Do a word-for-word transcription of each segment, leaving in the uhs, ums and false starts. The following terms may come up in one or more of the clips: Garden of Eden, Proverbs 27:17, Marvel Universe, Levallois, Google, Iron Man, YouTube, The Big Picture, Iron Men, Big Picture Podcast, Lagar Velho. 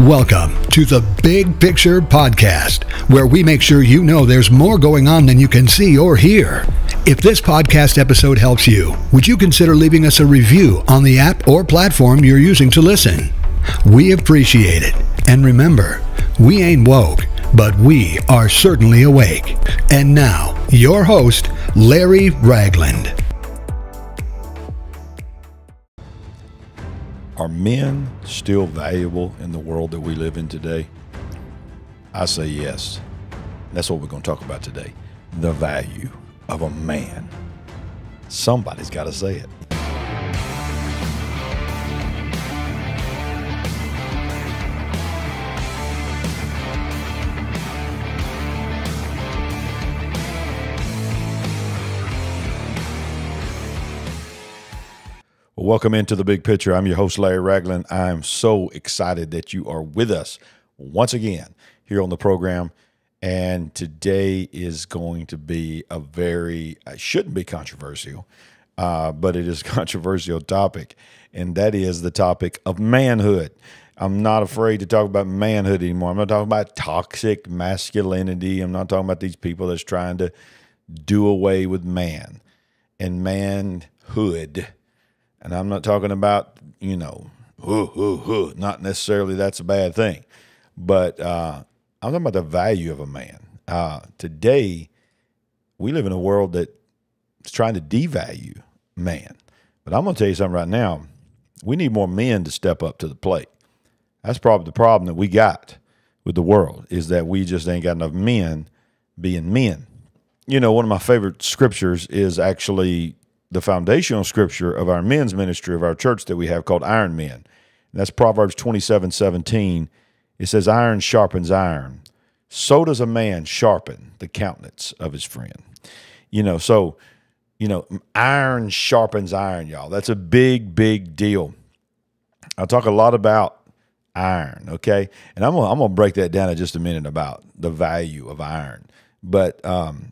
Welcome to the Big Picture Podcast, where we make sure you know there's more going on than you can see or hear. If this podcast episode helps you, would you consider leaving us a review on the app or platform you're using to listen? We appreciate it. And remember, we ain't woke, but we are certainly awake. And now, your host, Larry Ragland. Are men still valuable in the world that we live in today? I say yes. That's what we're going to talk about today. The value of a man. Somebody's got to say it. Welcome into the Big Picture. I'm your host, Larry Ragland. I am so excited that you are with us once again here on the program. And today is going to be a very, it shouldn't be controversial, uh, but it is a controversial topic. And that is the topic of manhood. I'm not afraid to talk about manhood anymore. I'm not talking about toxic masculinity. I'm not talking about these people that's trying to do away with man and manhood. And I'm not talking about, you know, ooh, ooh, ooh, not necessarily that's a bad thing. But uh, I'm talking about the value of a man. Uh, today, we live in a world that is trying to devalue man. But I'm going to tell you something right now. We need more men to step up to the plate. That's probably the problem that we got with the world, is that we just ain't got enough men being men. You know, one of my favorite scriptures is actually the foundational scripture of our men's ministry of our church that we have called Iron Men. And that's Proverbs twenty-seven seventeen. It says, iron sharpens iron. So does a man sharpen the countenance of his friend. You know, so, you know, iron sharpens iron, y'all. That's a big, big deal. I talk a lot about iron, okay? And I'm gonna, I'm going to break that down in just a minute about the value of iron. But, um,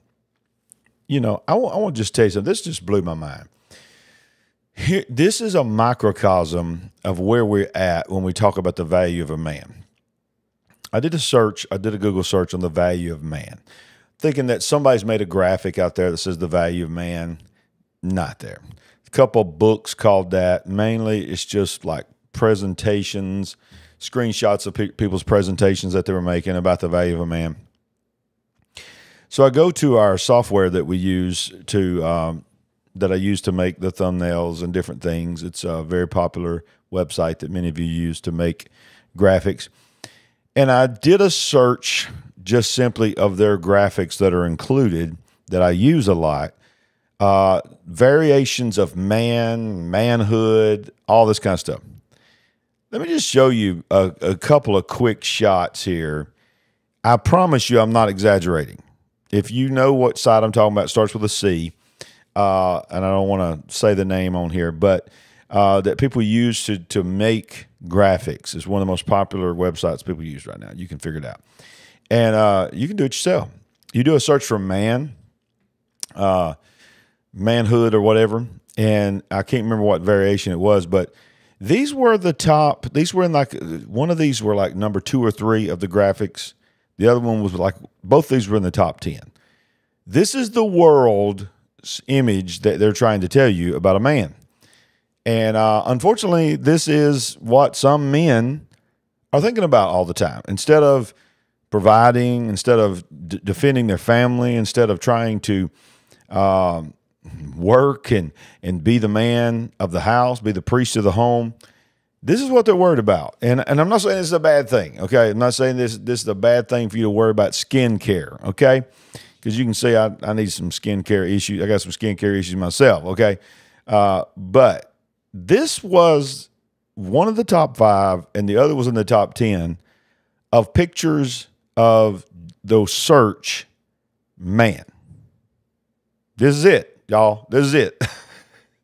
You know, I, w- I want to just tell you something. This just blew my mind. Here, this is a microcosm of where we're at when we talk about the value of a man. I did a search. I did a Google search on the value of man, thinking that somebody's made a graphic out there that says the value of man. Not there. A couple of books called that. Mainly, it's just like presentations, screenshots of pe- people's presentations that they were making about the value of a man. So I go to our software that we use to um, that I use to make the thumbnails and different things. It's a very popular website that many of you use to make graphics. And I did a search just simply of their graphics that are included that I use a lot. Uh, variations of man, manhood, all this kind of stuff. Let me just show you a, a couple of quick shots here. I promise you I'm not exaggerating. If you know what side I'm talking about, it starts with a C, uh, and I don't want to say the name on here, but uh, that people use to, to make graphics. It's one of the most popular websites people use right now. You can figure it out. And uh, you can do it yourself. You do a search for man, uh, manhood or whatever, and I can't remember what variation it was, but these were the top. These were in like, one of these were like number two or three of the graphics. The other one was like, both these were in the top ten. This is the world's image that they're trying to tell you about a man. And uh, unfortunately, this is what some men are thinking about all the time. Instead of providing, instead of d- defending their family, instead of trying to um, work and, and be the man of the house, be the priest of the home, this is what they're worried about. And and I'm not saying this is a bad thing, okay? I'm not saying this this is a bad thing for you to worry about skin care, okay? Because you can see I, I need some skin care issues. I got some skin care issues myself, okay? Uh, but this was one of the top five, and the other was in the top ten, of pictures of the search man. This is it, y'all. This is it.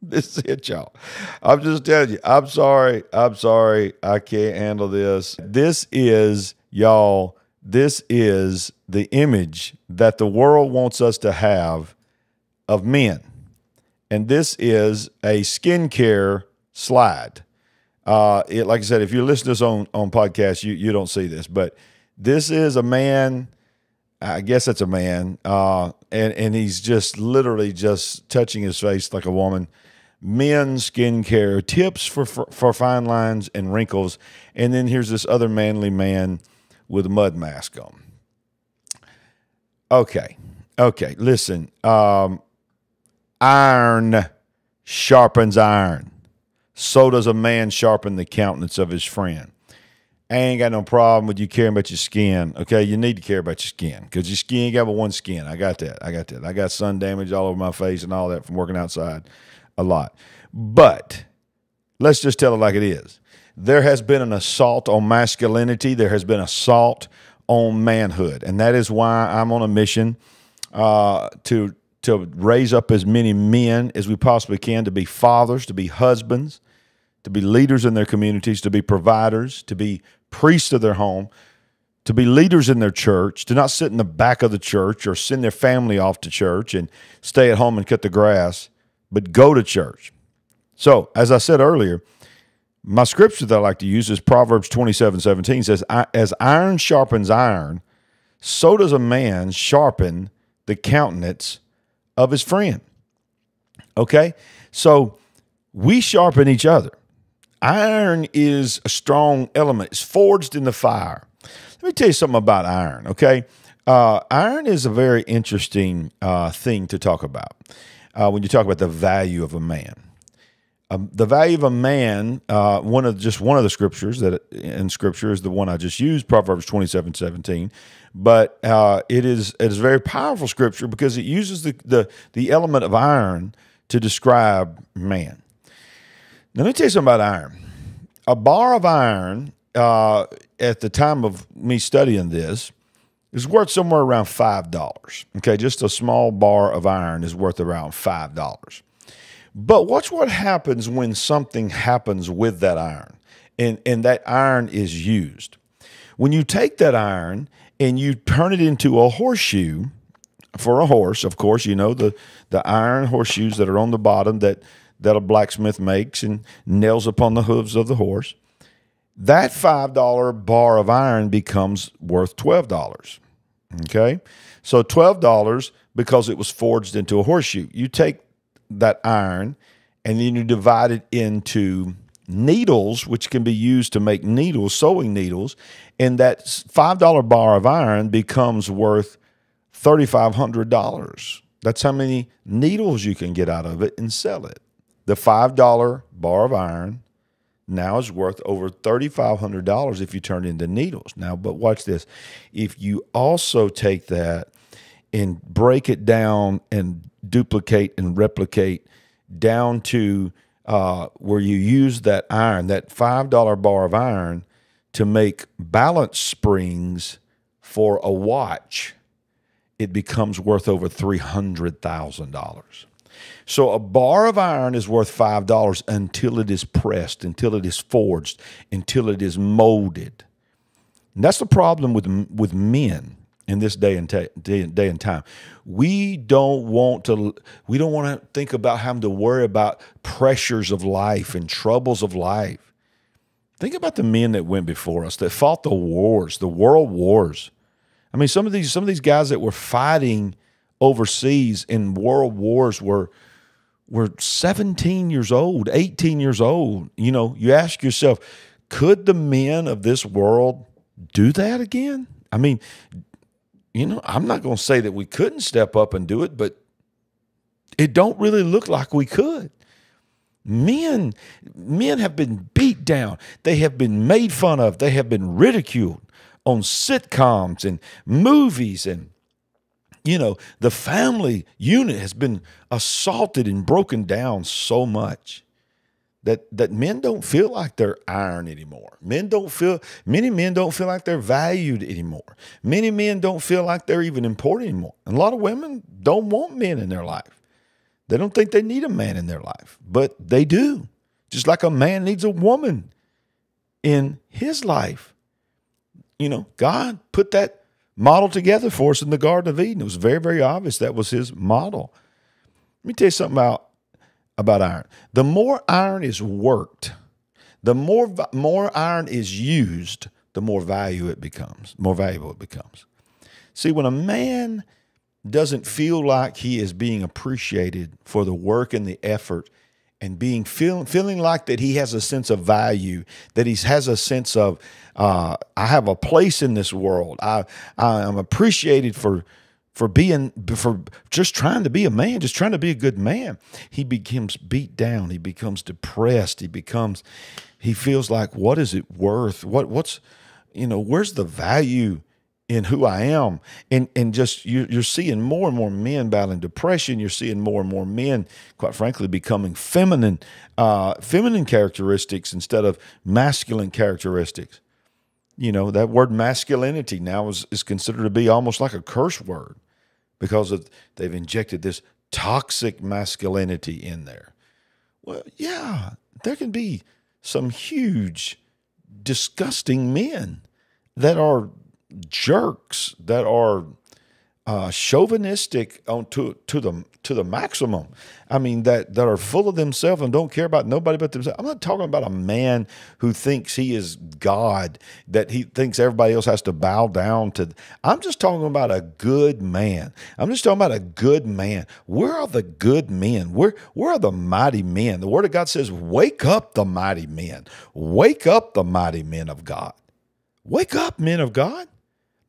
This is it, y'all. I'm just telling you, I'm sorry. I'm sorry. I can't handle this. This is, y'all, this is the image that the world wants us to have of men. And this is a skincare slide. Uh, it, like I said, if you listen to this on, on podcast, you, you don't see this, but this is a man, I guess that's a man, uh, and, and he's just literally just touching his face like a woman. Men's skincare tips for, for, for fine lines and wrinkles. And then here's this other manly man with a mud mask on. Okay. Okay. Listen, um, iron sharpens iron. So does a man sharpen the countenance of his friend. I ain't got no problem with you caring about your skin, okay? You need to care about your skin because your skin ain't got but one skin. I got that. I got that. I got sun damage all over my face and all that from working outside a lot. But let's just tell it like it is. There has been an assault on masculinity. There has been an assault on manhood, and that is why I'm on a mission uh, to to raise up as many men as we possibly can to be fathers, to be husbands, to be leaders in their communities, to be providers, to be priests of their home, to be leaders in their church, to not sit in the back of the church or send their family off to church and stay at home and cut the grass, but go to church. So, as I said earlier, my scripture that I like to use is Proverbs twenty-seven seventeen says, as iron sharpens iron, so does a man sharpen the countenance of his friend. Okay? So, we sharpen each other. Iron is a strong element. It's forged in the fire. Let me tell you something about iron, okay? Uh, iron is a very interesting uh, thing to talk about uh, when you talk about the value of a man. Um, the value of a man, uh, one of just one of the scriptures that in Scripture is the one I just used, Proverbs twenty-seven seventeen. But uh, it is it is a very powerful scripture because it uses the the, the element of iron to describe man. Now, let me tell you something about iron. A bar of iron, uh, at the time of me studying this, is worth somewhere around five dollars. Okay, just a small bar of iron is worth around five dollars. But watch what happens when something happens with that iron, and, and that iron is used. When you take that iron and you turn it into a horseshoe for a horse, of course, you know, the, the iron horseshoes that are on the bottom that that a blacksmith makes and nails upon the hooves of the horse, that five dollar bar of iron becomes worth twelve dollars, okay? So twelve dollars because it was forged into a horseshoe. You take that iron and then you divide it into needles, which can be used to make needles, sewing needles, and that five dollar bar of iron becomes worth three thousand five hundred dollars. That's how many needles you can get out of it and sell it. The five dollar bar of iron now is worth over three thousand five hundred dollars if you turn it into needles. Now, but watch this. If you also take that and break it down and duplicate and replicate down to uh, where you use that iron, that five dollar bar of iron, to make balance springs for a watch, it becomes worth over three hundred thousand dollars. So a bar of iron is worth five dollars until it is pressed, until it is forged, until it is molded. And that's the problem with, with men in this day and, day, day and time. We don't want to, we don't want to think about having to worry about pressures of life and troubles of life. Think about the men that went before us, that fought the wars, the world wars. I mean, some of these, some of these guys that were fighting overseas in world wars were were seventeen years old, eighteen years old. You know, you ask yourself, could the men of this world do that again? I mean, you know, I'm not going to say that we couldn't step up and do it, but it don't really look like we could. Men, men have been beat down. They have been made fun of. They have been ridiculed on sitcoms and movies, and you know, the family unit has been assaulted and broken down so much that that men don't feel like they're iron anymore. Men don't feel, many men don't feel like they're valued anymore. Many men don't feel like they're even important anymore. And a lot of women don't want men in their life. They don't think they need a man in their life, but they do. Just like a man needs a woman in his life. You know, God put that model together for us in the Garden of Eden. It was very, very obvious that was his model. Let me tell you something about, about iron. The more iron is worked, The more more iron is used, the more value it becomes, more valuable it becomes. See, when a man doesn't feel like he is being appreciated for the work and the effort, and being feel, feeling like that he has a sense of value, that he has a sense of, uh, I have a place in this world. I, I am appreciated for, for being, for just trying to be a man, just trying to be a good man. He becomes beat down. He becomes depressed. He becomes, he feels like, what is it worth? What, what's, you know, where's the value in who I am? And, and just, you're, you're seeing more and more men battling depression. You're seeing more and more men, quite frankly, becoming feminine, uh, feminine characteristics instead of masculine characteristics. You know, that word masculinity now is, is considered to be almost like a curse word because of, they've injected this toxic masculinity in there. Well, yeah, there can be some huge, disgusting men that are jerks, that are uh, chauvinistic on to to the to the maximum. I mean, that that are full of themselves and don't care about nobody but themselves. I'm not talking about a man who thinks he is God, that he thinks everybody else has to bow down to. I'm just talking about a good man. I'm just talking about a good man. Where are the good men? Where where are the mighty men? The Word of God says, "Wake up, the mighty men. Wake up, the mighty men of God. Wake up, men of God."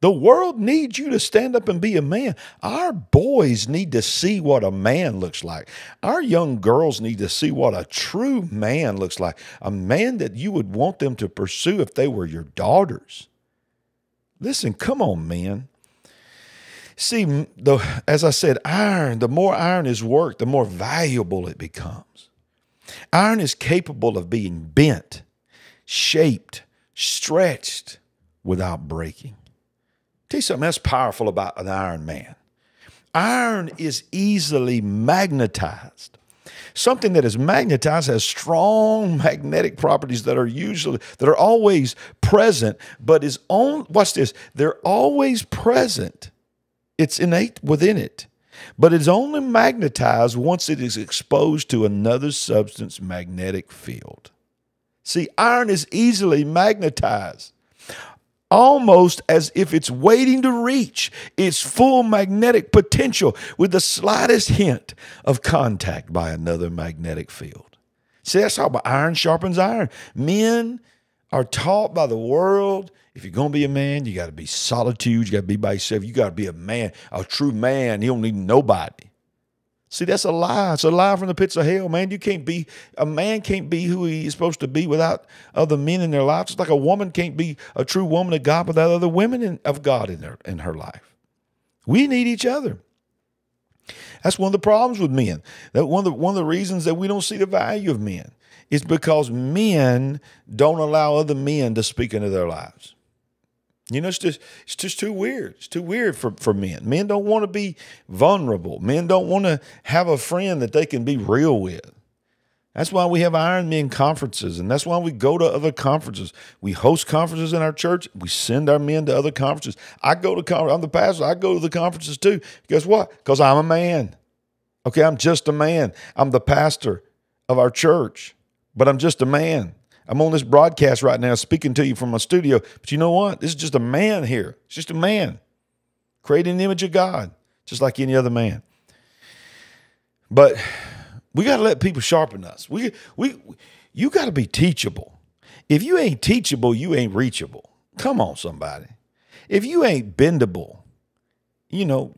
The world needs you to stand up and be a man. Our boys need to see what a man looks like. Our young girls need to see what a true man looks like, a man that you would want them to pursue if they were your daughters. Listen, come on, men. See, the, as I said, iron, the more iron is worked, the more valuable it becomes. Iron is capable of being bent, shaped, stretched without breaking. Tell you something that's powerful about an Iron Man. Iron is easily magnetized. Something that is magnetized has strong magnetic properties that are usually, that are always present, but is on, watch this, they're always present. It's innate within it, but it's only magnetized once it is exposed to another substance's magnetic field. See, iron is easily magnetized, almost as if it's waiting to reach its full magnetic potential with the slightest hint of contact by another magnetic field. See, that's how iron sharpens iron. Men are taught by the world, if you're going to be a man, you got to be solitude, you got to be by yourself, you got to be a man, a true man, you don't need nobody. See, that's a lie. It's a lie from the pits of hell, man. You can't be, a man can't be who he is supposed to be without other men in their lives. It's like a woman can't be a true woman of God without other women in, of God in, their, in her life. We need each other. That's one of the problems with men. That one of the, one of the reasons that we don't see the value of men is because men don't allow other men to speak into their lives. You know, it's just, it's just too weird. It's too weird for, for men. Men don't want to be vulnerable. Men don't want to have a friend that they can be real with. That's why we have Iron Men conferences, and that's why we go to other conferences. We host conferences in our church. We send our men to other conferences. I go to conferences. I'm the pastor. I go to the conferences too. Guess what? Because I'm a man. Okay, I'm just a man. I'm the pastor of our church, but I'm just a man. I'm on this broadcast right now speaking to you from my studio, but you know what? This is just a man here. It's just a man created in the image of God, just like any other man. But we got to let people sharpen us. We, we, you got to be teachable. If you ain't teachable, you ain't reachable. Come on, somebody. If you ain't bendable, you know,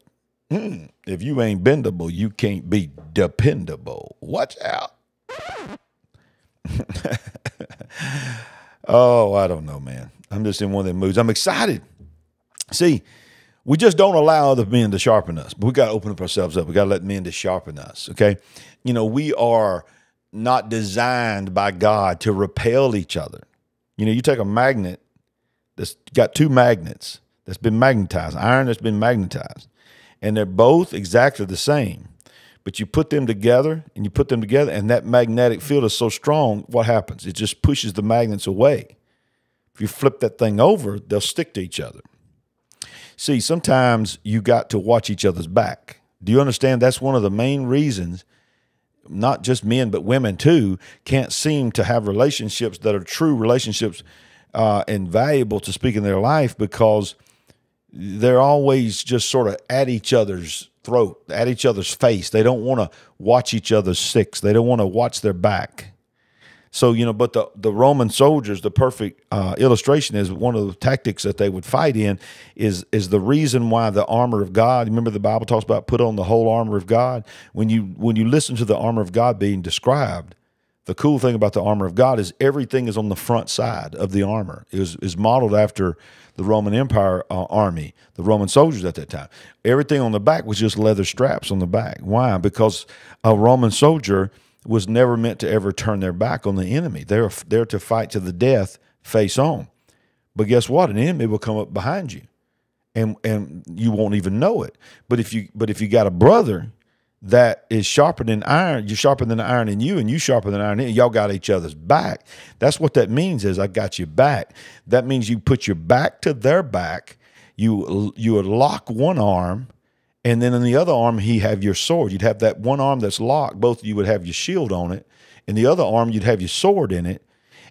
if you ain't bendable, you can't be dependable. Watch out. Oh, I don't know, man. I'm just in one of them moods. I'm excited. See, we just don't allow other men to sharpen us, but we got to open up ourselves up. We got to let men to sharpen us. Okay. You know, we are not designed by God to repel each other. You know, you take a magnet that's got two magnets that's been magnetized, iron that's been magnetized, and they're both exactly the same. But you put them together and you put them together and that magnetic field is so strong, what happens? It just pushes the magnets away. If you flip that thing over, they'll stick to each other. See, sometimes you got to watch each other's back. Do you understand? That's one of the main reasons not just men, but women too, can't seem to have relationships that are true relationships uh, and valuable to speak in their life, because they're always just sort of at each other's throat, at each other's face. They don't want to watch each other's six. They don't want to watch their back. So, you know, but the, the Roman soldiers, the perfect uh, illustration is one of the tactics that they would fight in is, is the reason why the armor of God, remember the Bible talks about put on the whole armor of God. When you, when you listen to the armor of God being described, the cool thing about the armor of God is everything is on the front side of the armor. It was, is modeled after the Roman Empire uh, army, the Roman soldiers at that time. Everything on the back was just leather straps on the back. Why? Because a Roman soldier was never meant to ever turn their back on the enemy. They're there to fight to the death face on. But guess what? An enemy will come up behind you, and and you won't even know it. But if you but if you got a brother that is sharper than iron, you're sharper than iron in you, and you sharper than iron in you, y'all got each other's back. That's what that means is I got your back. That means you put your back to their back. You you would lock one arm, and then in the other arm, he have your sword. You'd have that one arm that's locked. Both of you would have your shield on it. In the other arm, you'd have your sword in it.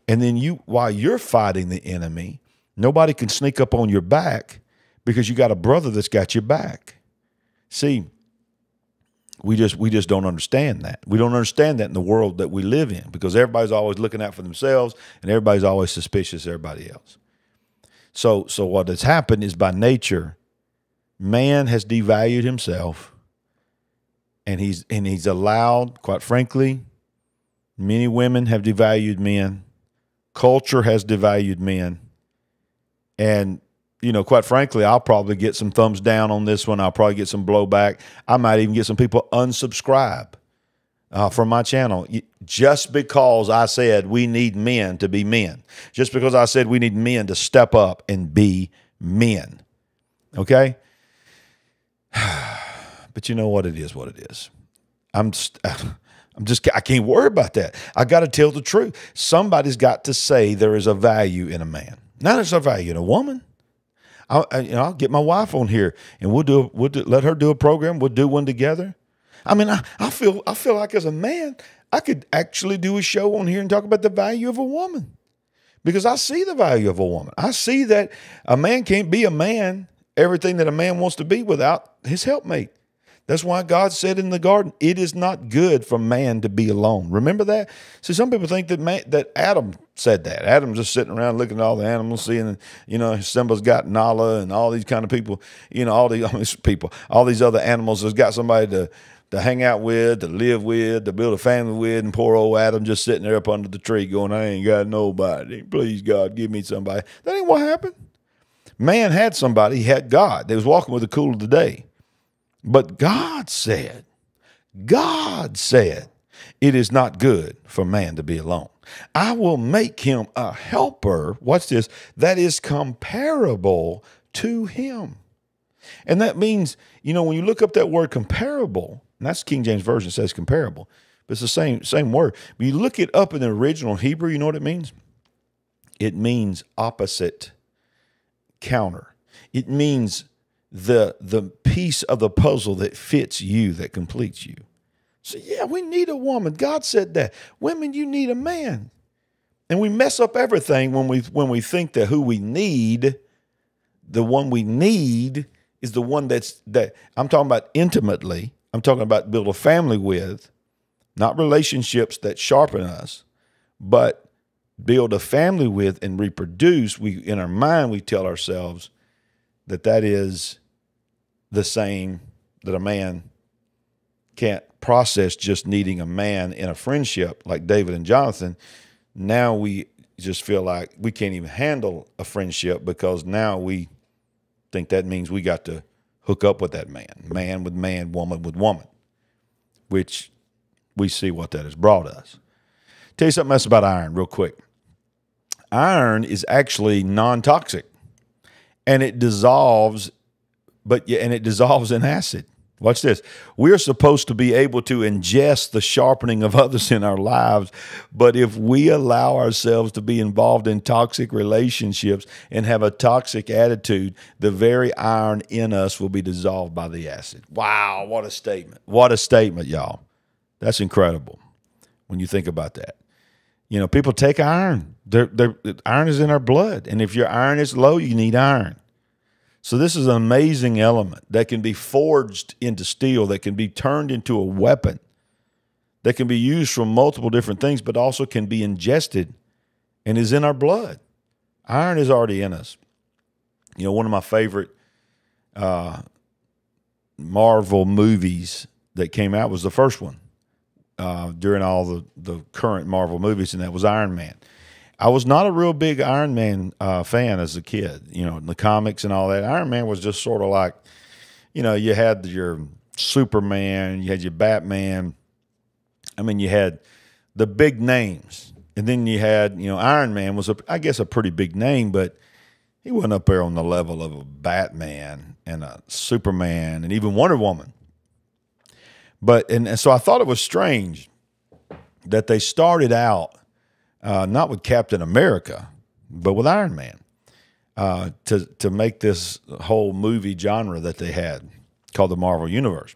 And then you, while you're fighting the enemy, nobody can sneak up on your back because you got a brother that's got your back. See, we just we just don't understand that. We don't understand that in the world that we live in, because everybody's always looking out for themselves and everybody's always suspicious of everybody else. So, so what has happened is by nature, man has devalued himself, and he's and he's allowed, quite frankly, many women have devalued men. Culture has devalued men. And, you know, quite frankly, I'll probably get some thumbs down on this one. I'll probably get some blowback. I might even get some people unsubscribe uh, from my channel just because I said we need men to be men, just because I said we need men to step up and be men. Okay? But you know what, it is what it is. I'm just, I'm just, I can't worry about that. I got to tell the truth. Somebody's got to say there is a value in a man. Now there's a value in a woman. I'll, I, you know, I'll get my wife on here and we'll do, we'll do, let her do a program. We'll do one together. I mean, I, I feel, I feel like as a man, I could actually do a show on here and talk about the value of a woman, because I see the value of a woman. I see that a man can't be a man, everything that a man wants to be, without his helpmate. That's why God said in the garden, it is not good for man to be alone. Remember that? See, some people think that man, that Adam said that. Adam's just sitting around looking at all the animals, seeing, you know, Simba's got Nala and all these kind of people, you know, all these, all these people, all these other animals has got somebody to, to hang out with, to live with, to build a family with, and poor old Adam just sitting there up under the tree going, I ain't got nobody. Please, God, give me somebody. That ain't what happened. Man had somebody, he had God. They was walking with the cool of the day. But God said, God said, it is not good for man to be alone. I will make him a helper, watch this, that is comparable to him. And that means, you know, when you look up that word comparable, and that's King James Version says comparable, but it's the same, same word. When you look it up in the original Hebrew, you know what it means? It means opposite. Counter. It means the the piece of the puzzle that fits you, that completes you. So yeah, we need a woman. God said that. Women, you need a man. And we mess up everything when we when we think that who we need, the one we need is the one that's that I'm talking about intimately. I'm talking about build a family with, not relationships that sharpen us, but build a family with and reproduce. We, in our mind, we tell ourselves that that is the same, that a man can't process just needing a man in a friendship like David and Jonathan. Now we just feel like we can't even handle a friendship, because now we think that means we got to hook up with that man, man with man, woman with woman, which we see what that has brought us. Tell you something else about iron real quick. Iron is actually non-toxic, and it dissolves, but and it dissolves in acid. Watch this. We're supposed to be able to ingest the sharpening of others in our lives, but if we allow ourselves to be involved in toxic relationships and have a toxic attitude, the very iron in us will be dissolved by the acid. Wow, what a statement. What a statement, y'all. That's incredible when you think about that. You know, people take iron. They're, they're, iron is in our blood. And if your iron is low, you need iron. So this is an amazing element that can be forged into steel, that can be turned into a weapon, that can be used for multiple different things, but also can be ingested and is in our blood. Iron is already in us. You know, one of my favorite uh, Marvel movies that came out was the first one. Uh, during all the, the current Marvel movies, and that was Iron Man. I was not a real big Iron Man uh, fan as a kid, you know, in the comics and all that. Iron Man was just sort of like, you know, you had your Superman, you had your Batman. I mean, you had the big names. And then you had, you know, Iron Man was, a, I guess, a pretty big name, but he wasn't up there on the level of a Batman and a Superman and even Wonder Woman. But and, and so I thought it was strange that they started out uh, not with Captain America, but with Iron Man uh, to to make this whole movie genre that they had called the Marvel Universe.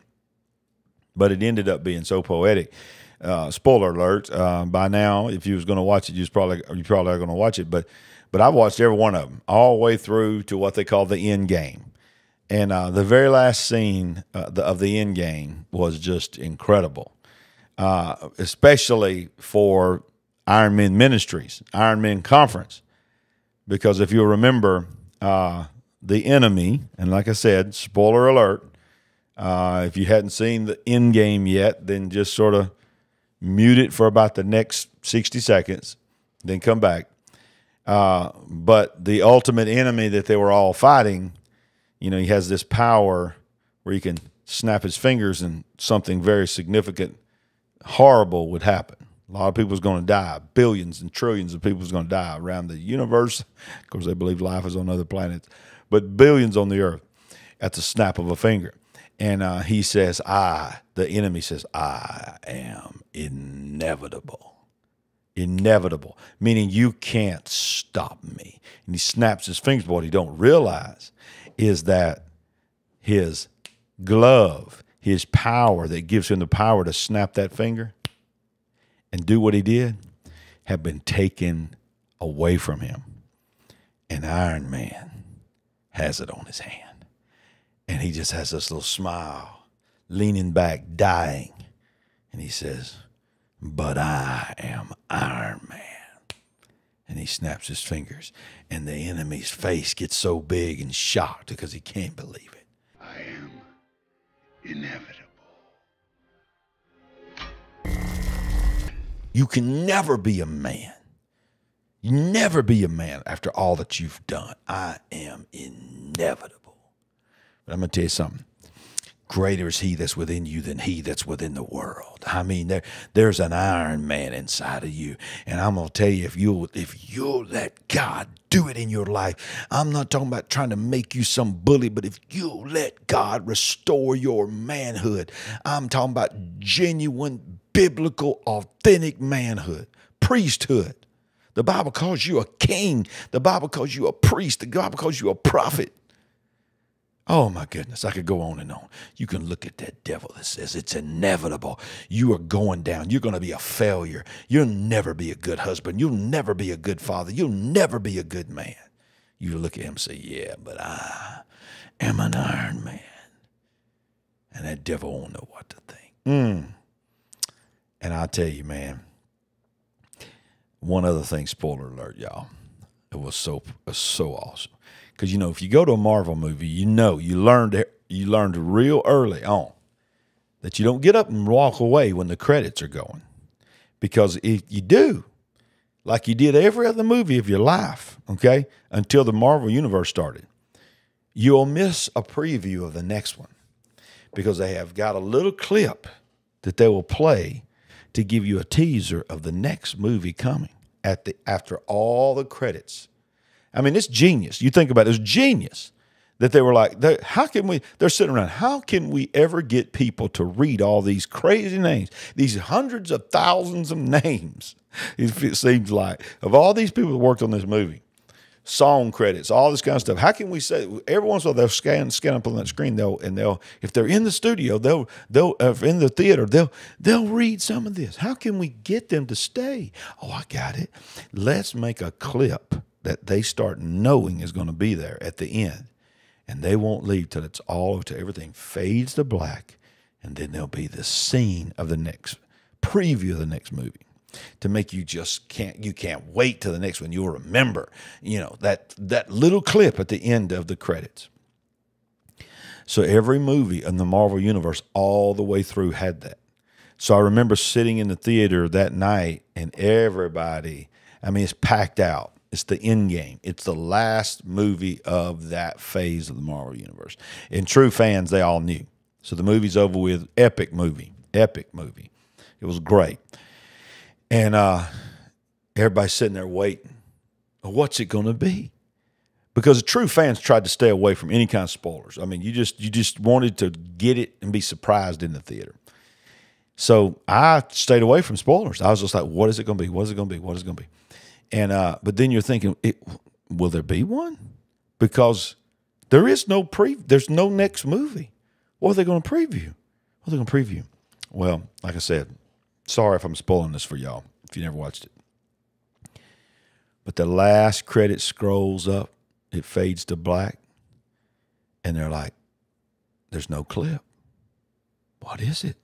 But it ended up being so poetic. Uh, spoiler alert! Uh, by now, if you was going to watch it, you was probably you probably are going to watch it. But but I watched every one of them all the way through to what they call the end game. And uh, the very last scene uh, the, of the end game was just incredible, uh, especially for Iron Men Ministries, Iron Men Conference. Because if you'll remember, uh, the enemy, and like I said, spoiler alert, uh, if you hadn't seen the end game yet, then just sort of mute it for about the next sixty seconds, then come back. Uh, but the ultimate enemy that they were all fighting, you know, he has this power where he can snap his fingers and something very significant, horrible would happen. A lot of people's going to die. Billions and trillions of people's going to die around the universe. Of course, they believe life is on other planets, but billions on the earth at the snap of a finger. And uh, he says, I, the enemy says, I am inevitable. Inevitable, meaning you can't stop me. And he snaps his fingers, but what he don't realize is that his glove, his power that gives him the power to snap that finger and do what he did, have been taken away from him. And Iron Man has it on his hand. And he just has this little smile, leaning back, dying. And he says, but I am Iron Man. And he snaps his fingers, and the enemy's face gets so big and shocked because he can't believe it. I am inevitable. You can never be a man. You never be a man after all that you've done. I am inevitable. But I'm going to tell you something. Greater is he that's within you than he that's within the world. I mean, there, there's an Iron Man inside of you. And I'm going to tell you, if you'll, if you'll let God do it in your life, I'm not talking about trying to make you some bully, but if you'll let God restore your manhood, I'm talking about genuine, biblical, authentic manhood, priesthood. The Bible calls you a king. The Bible calls you a priest. The Bible calls you a prophet. Oh, my goodness, I could go on and on. You can look at that devil that says it's inevitable. You are going down. You're going to be a failure. You'll never be a good husband. You'll never be a good father. You'll never be a good man. You look at him and say, yeah, but I am an Iron Man. And that devil won't know what to think. Mm. And I'll tell you, man, one other thing, spoiler alert, y'all. It was so, it was so awesome. Because, you know, if you go to a Marvel movie, you know, you learned, you learned real early on that you don't get up and walk away when the credits are going. Because if you do, like you did every other movie of your life, okay, until the Marvel Universe started, you'll miss a preview of the next one because they have got a little clip that they will play to give you a teaser of the next movie coming at the after all the credits. I mean, it's genius. You think about it, it's genius that they were like, they, how can we, they're sitting around, how can we ever get people to read all these crazy names, these hundreds of thousands of names, it seems like, of all these people that worked on this movie? song credits, all this kind of stuff. How can we say, every once in a while they'll scan scan up on that screen, they'll and they'll if they're in the studio, they'll they'll if in the theater, they'll they'll read some of this. How can we get them to stay? Oh, I got it. Let's make a clip that they start knowing is going to be there at the end, and they won't leave till it's all till everything fades to black, and then there'll be the scene of the next preview of the next movie, to make you just can't, you can't wait till the next one. You'll remember, you know, that, that little clip at the end of the credits. So every movie in the Marvel Universe all the way through had that. So I remember sitting in the theater that night and everybody, I mean, it's packed out. It's the end game. It's the last movie of that phase of the Marvel Universe. And true fans, they all knew. So the movie's over with. Epic movie, epic movie. It was great. And uh, everybody's sitting there waiting. What's it going to be? Because the true fans tried to stay away from any kind of spoilers. I mean, you just you just wanted to get it and be surprised in the theater. So I stayed away from spoilers. I was just like, what is it going to be? What is it going to be? What is it going to be? And uh, but then you're thinking, it, will there be one? Because there is no pre. There's no next movie. What are they going to preview? What are they going to preview? Well, like I said, sorry if I'm spoiling this for y'all, if you never watched it. But the last credit scrolls up, it fades to black, and they're like, there's no clip. What is it?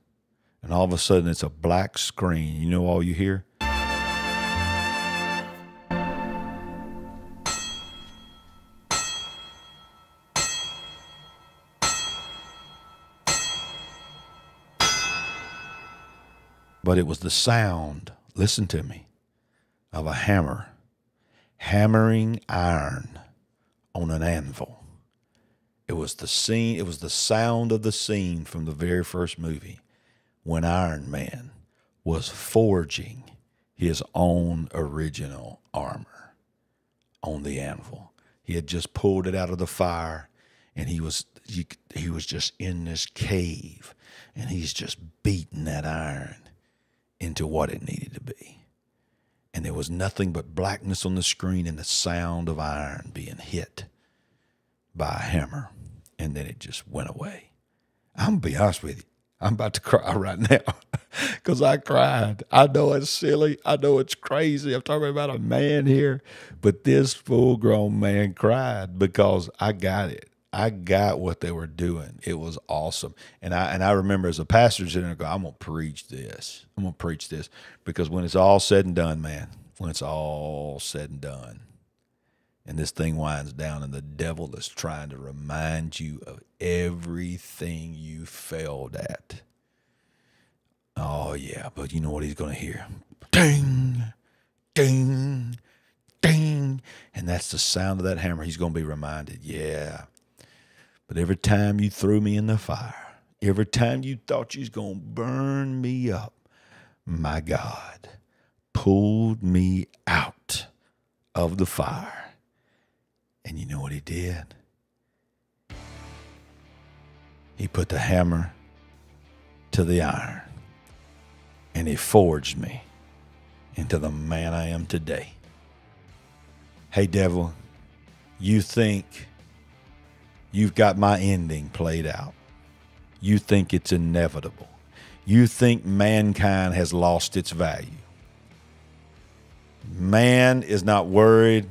And all of a sudden, it's a black screen. You know all you hear? But it was the sound, listen to me, of a hammer hammering iron on an anvil. It was the scene, it was the sound of the scene from the very first movie when Iron Man was forging his own original armor on the anvil. He had just pulled it out of the fire, and he was he, he was just in this cave, and he's just beating that iron into what it needed to be. And there was nothing but blackness on the screen and the sound of iron being hit by a hammer. And then it just went away. I'm going to be honest with you. I'm about to cry right now because I cried. I know it's silly. I know it's crazy. I'm talking about a man here. But this full-grown man cried because I got it. I got what they were doing. It was awesome. And I and I remember as a pastor sitting there, I'm going to preach this. I'm going to preach this. Because when it's all said and done, man, when it's all said and done, and this thing winds down, and the devil is trying to remind you of everything you failed at. Oh, yeah, but you know what he's going to hear? Ding, ding, ding. And that's the sound of that hammer. He's going to be reminded, yeah. But every time you threw me in the fire, every time you thought you was going to burn me up, my God pulled me out of the fire. And you know what he did? He put the hammer to the iron, and he forged me into the man I am today. Hey, devil, you think you've got my ending played out. You think it's inevitable. You think mankind has lost its value. Man is not worried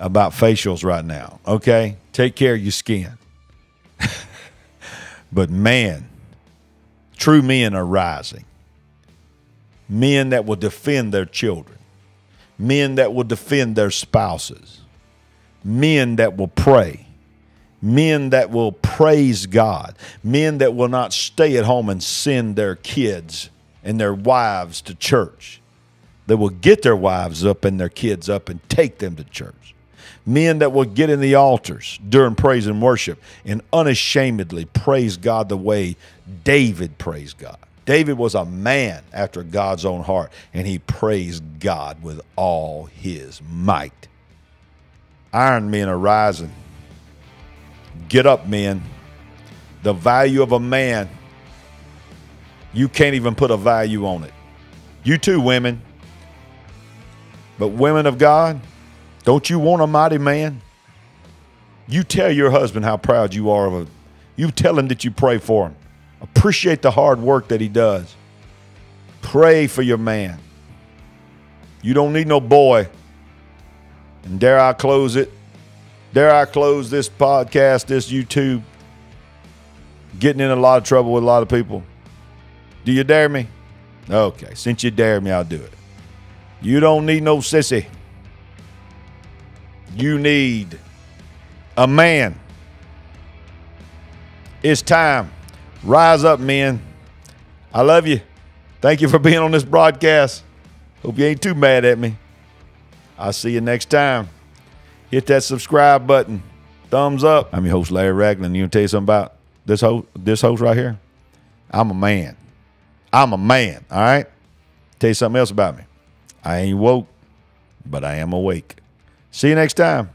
about facials right now, okay? Take care of your skin. But man, true men are rising. Men that will defend their children. Men that will defend their spouses. Men that will pray. Men that will praise God, men that will not stay at home and send their kids and their wives to church. They will get their wives up and their kids up and take them to church. Men that will get in the altars during praise and worship and unashamedly praise God the way David praised God. David was a man after God's own heart, and he praised God with all his might. Iron men are rising. Get up, men. The value of a man, you can't even put a value on it. You too, women. But women of God, Don't you want a mighty man? You tell your husband how proud you are of him. You tell him that you pray for him. Appreciate the hard work that he does. Pray for your man. You don't need no boy. And dare I close it? Dare I close this podcast, this YouTube? Getting in a lot of trouble with a lot of people. Do you dare me? Okay, since you dare me, I'll do it. You don't need no sissy. You need a man. It's time. Rise up, men. I love you. Thank you for being on this broadcast. Hope you ain't too mad at me. I'll see you next time. Hit that subscribe button. Thumbs up. I'm your host, Larry Ragland. You want to tell you something about this host, this host right here? I'm a man. I'm a man, all right? Tell you something else about me. I ain't woke, but I am awake. See you next time.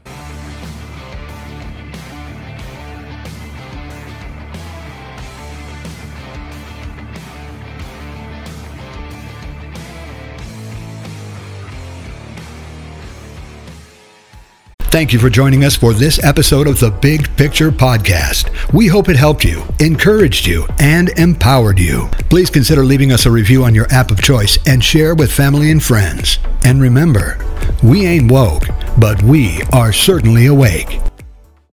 Thank you for joining us for this episode of the Big Picture Podcast. We hope it helped you, encouraged you, and empowered you. Please consider leaving us a review on your app of choice and share with family and friends. And remember, we ain't woke, but we are certainly awake.